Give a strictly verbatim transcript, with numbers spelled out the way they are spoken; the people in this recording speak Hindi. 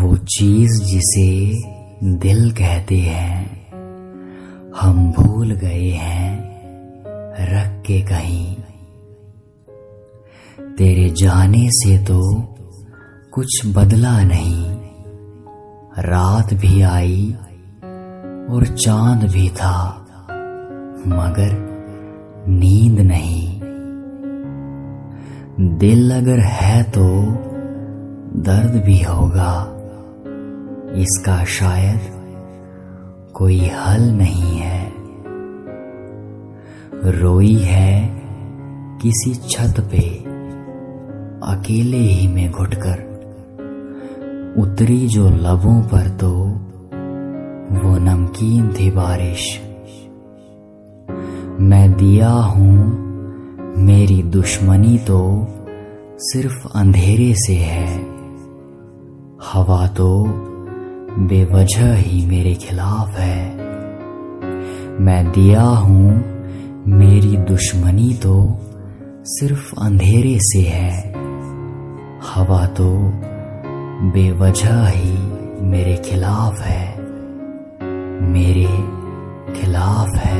वो चीज जिसे दिल कहते हैं हम भूल गए हैं रख के कहीं। तेरे जाने से तो कुछ बदला नहीं, रात भी आई और चांद भी था मगर नींद नहीं। दिल अगर है तो दर्द भी होगा, इसका शायद कोई हल नहीं है। रोई है किसी छत पे अकेले ही में घुटकर, उतरी जो लबों पर तो वो नमकीन थी बारिश। मैं दिया हूं मेरी दुश्मनी तो सिर्फ अंधेरे से है, हवा तो बेवजह ही मेरे खिलाफ है। मैं दिया हूं मेरी दुश्मनी तो सिर्फ अंधेरे से है, हवा तो बेवजह ही मेरे खिलाफ है, मेरे खिलाफ है।